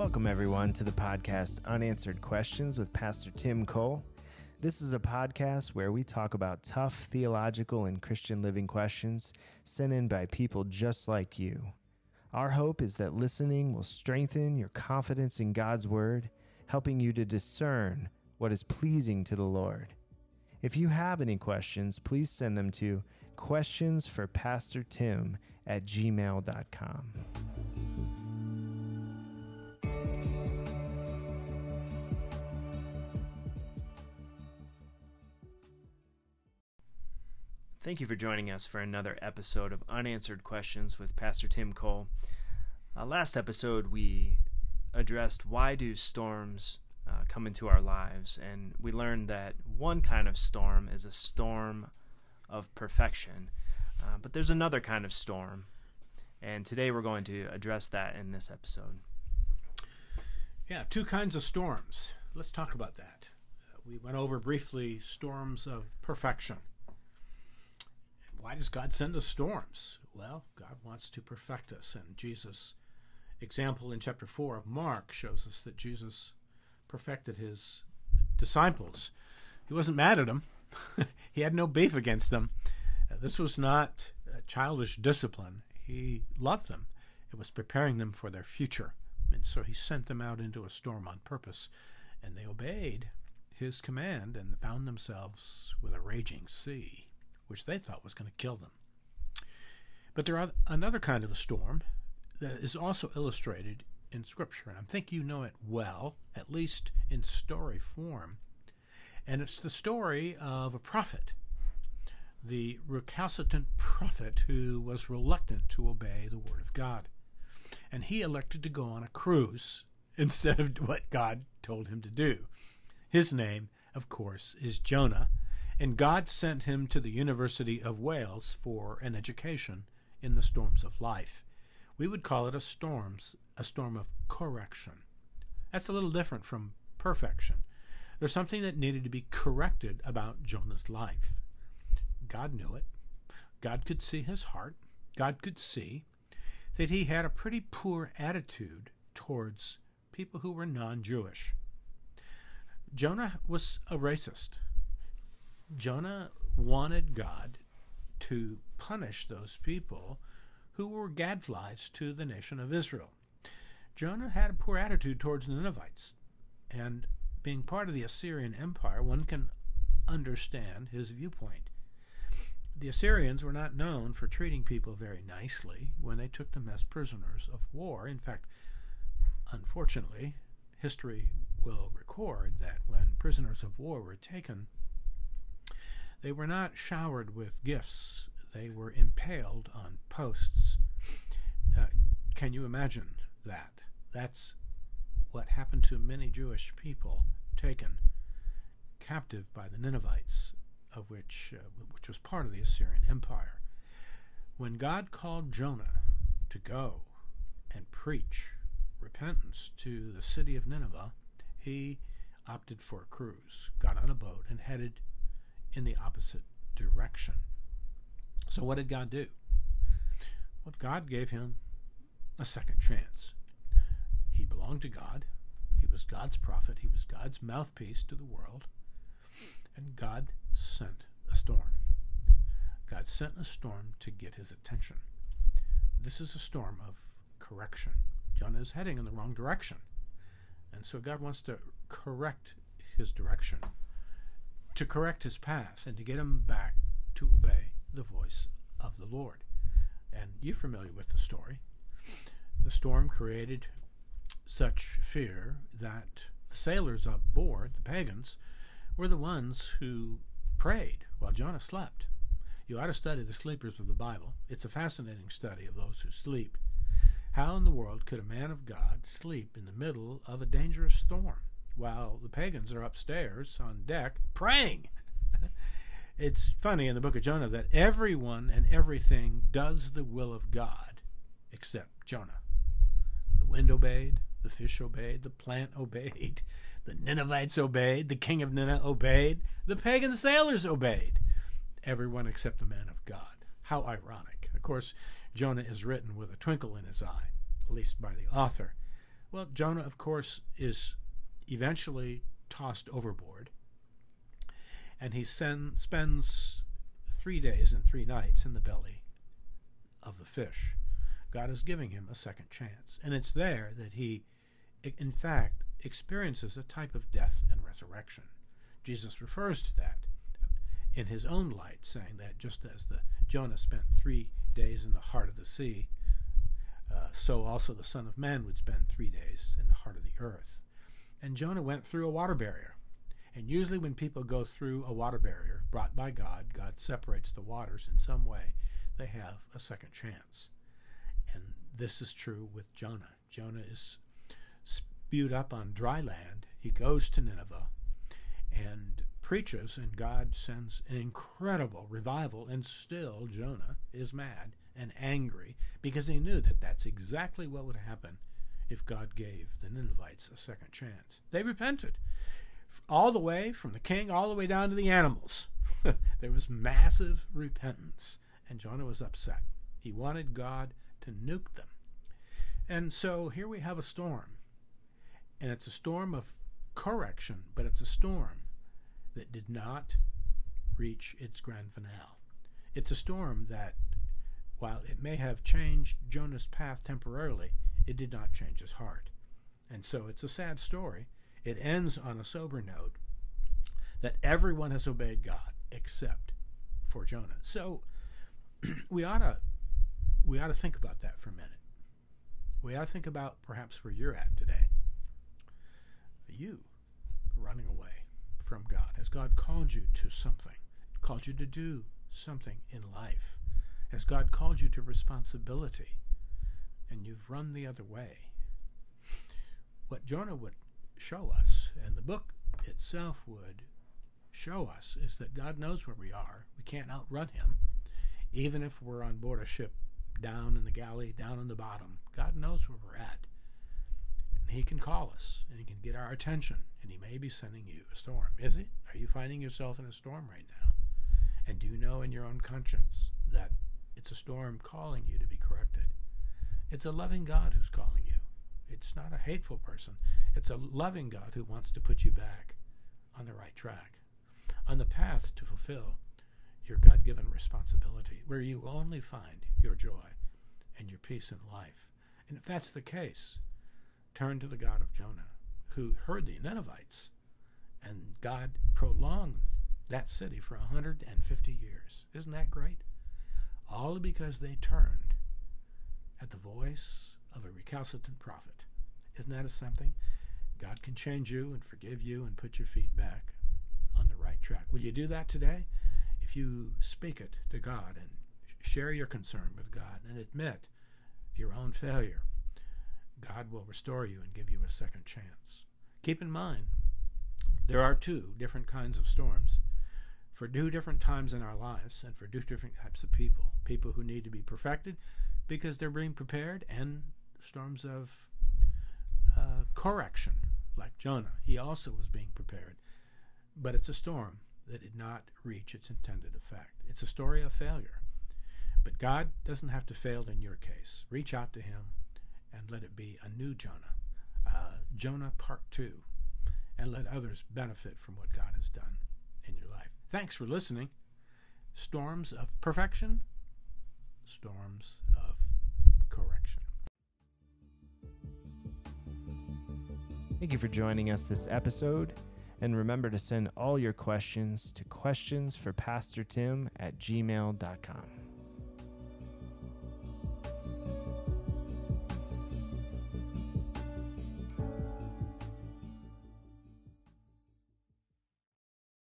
Welcome, everyone, to the podcast Unanswered Questions with Pastor Tim Cole. This is a podcast where we talk about tough theological and Christian living questions sent in by people just like you. Our hope is that listening will strengthen your confidence in God's Word, helping you to discern what is pleasing to the Lord. If you have any questions, please send them to questionsforpastortim@gmail.com. Thank you for joining us for another episode of Unanswered Questions with Pastor Tim Cole. Last episode, we addressed why do storms come into our lives, and we learned that one kind of storm is a storm of perfection, but there's another kind of storm, and today we're going to address that in this episode. Yeah, two kinds of storms. Let's talk about that. We went over briefly storms of perfection. Why does God send us storms? Well, God wants to perfect us, and Jesus' example in chapter 4 of Mark shows us that Jesus perfected his disciples. He wasn't mad at them. He had no beef against them. This was not childish discipline. He loved them. It was preparing them for their future, and so he sent them out into a storm on purpose, and they obeyed his command and found themselves with a raging sea, which they thought was going to kill them. But there are another kind of a storm that is also illustrated in Scripture, and I think you know it well, at least in story form. And it's the story of a prophet, the recalcitrant prophet who was reluctant to obey the word of God. And he elected to go on a cruise instead of what God told him to do. His name, of course, is Jonah. And God sent him to the University of Wales for an education in the storms of life. We would call it a storm of correction. That's a little different from perfection. There's something that needed to be corrected about Jonah's life. God knew it. God could see his heart. God could see that he had a pretty poor attitude towards people who were non-Jewish. Jonah was a racist. Jonah wanted God to punish those people who were gadflies to the nation of Israel. Jonah had a poor attitude towards the Ninevites, and being part of the Assyrian Empire, one can understand his viewpoint. The Assyrians were not known for treating people very nicely when they took them as prisoners of war. In fact, unfortunately, history will record that when prisoners of war were taken, they were not showered with gifts. They were impaled on posts. Can you imagine that? That's what happened to many Jewish people taken captive by the Ninevites, of which was part of the Assyrian Empire. When God called Jonah to go and preach repentance to the city of Nineveh, he opted for a cruise, got on a boat, and headed in the opposite direction. So what did God do? Well, God gave him a second chance. He belonged to God. He was God's prophet. He was God's mouthpiece to the world. And God sent a storm. God sent a storm to get his attention. This is a storm of correction. Jonah is heading in the wrong direction. And so God wants to correct his direction, to correct his path, and to get him back to obey the voice of the Lord. And you're familiar with the story. The storm created such fear that the sailors aboard, the pagans, were the ones who prayed while Jonah slept. You ought to study the sleepers of the Bible. It's a fascinating study of those who sleep. How in the world could a man of God sleep in the middle of a dangerous storm while the pagans are upstairs on deck praying? It's funny in the book of Jonah that everyone and everything does the will of God except Jonah. The wind obeyed, the fish obeyed, the plant obeyed, the Ninevites obeyed, the king of Nineveh obeyed, the pagan sailors obeyed. Everyone except the man of God. How ironic. Of course, Jonah is written with a twinkle in his eye, at least by the author. Well, Jonah, of course, is eventually tossed overboard, and he spends 3 days and 3 nights in the belly of the fish. God is giving him a second chance, and it's there that he, in fact, experiences a type of death and resurrection. Jesus refers to that in his own light, saying that just as the Jonah spent 3 days in the heart of the sea, so also the Son of Man would spend 3 days in the heart of the earth. And Jonah went through a water barrier. And usually when people go through a water barrier brought by God, God separates the waters in some way. They have a second chance. And this is true with Jonah. Jonah is spewed up on dry land. He goes to Nineveh and preaches, and God sends an incredible revival, and still Jonah is mad and angry because he knew that that's exactly what would happen if God gave the Ninevites a second chance. They repented all the way from the king all the way down to the animals. There was massive repentance, and Jonah was upset. He wanted God to nuke them. And so here we have a storm, and it's a storm of correction, but it's a storm that did not reach its grand finale. It's a storm that, while it may have changed Jonah's path temporarily, it did not change his heart. And so it's a sad story. It ends on a sober note that everyone has obeyed God except for Jonah. So we ought to think about that for a minute. We ought to think about perhaps where you're at today. Are you running away from God? Has God called you to something? Called you to do something in life? Has God called you to responsibility? And you've run the other way. What Jonah would show us, and the book itself would show us, is that God knows where we are. We can't outrun him. Even if we're on board a ship down in the galley, down on the bottom, God knows where we're at. And he can call us, and he can get our attention, and he may be sending you a storm. Is it? Are you finding yourself in a storm right now? And do you know in your own conscience that it's a storm calling you to be corrected? It's a loving God who's calling you. It's not a hateful person. It's a loving God who wants to put you back on the right track, on the path to fulfill your God-given responsibility, where you only find your joy and your peace in life. And if that's the case, turn to the God of Jonah, who heard the Ninevites, and God prolonged that city for 150 years. Isn't that great? All because they turned at the voice of a recalcitrant prophet. Isn't that something? God can change you and forgive you and put your feet back on the right track. Will you do that today? If you speak it to God and share your concern with God and admit your own failure, God will restore you and give you a second chance. Keep in mind, there are 2 different kinds of storms for 2 different times in our lives and for 2 different types of people. People who need to be perfected because they're being prepared, and storms of correction, like Jonah. He also was being prepared, but it's a storm that did not reach its intended effect. It's a story of failure, but God doesn't have to fail in your case. Reach out to him and let it be a new Jonah, Jonah Part 2, and let others benefit from what God has done in your life. Thanks for listening. Storms of perfection, storms of correction. Thank you for joining us this episode, and remember to send all your questions to questionsforpastortim@gmail.com.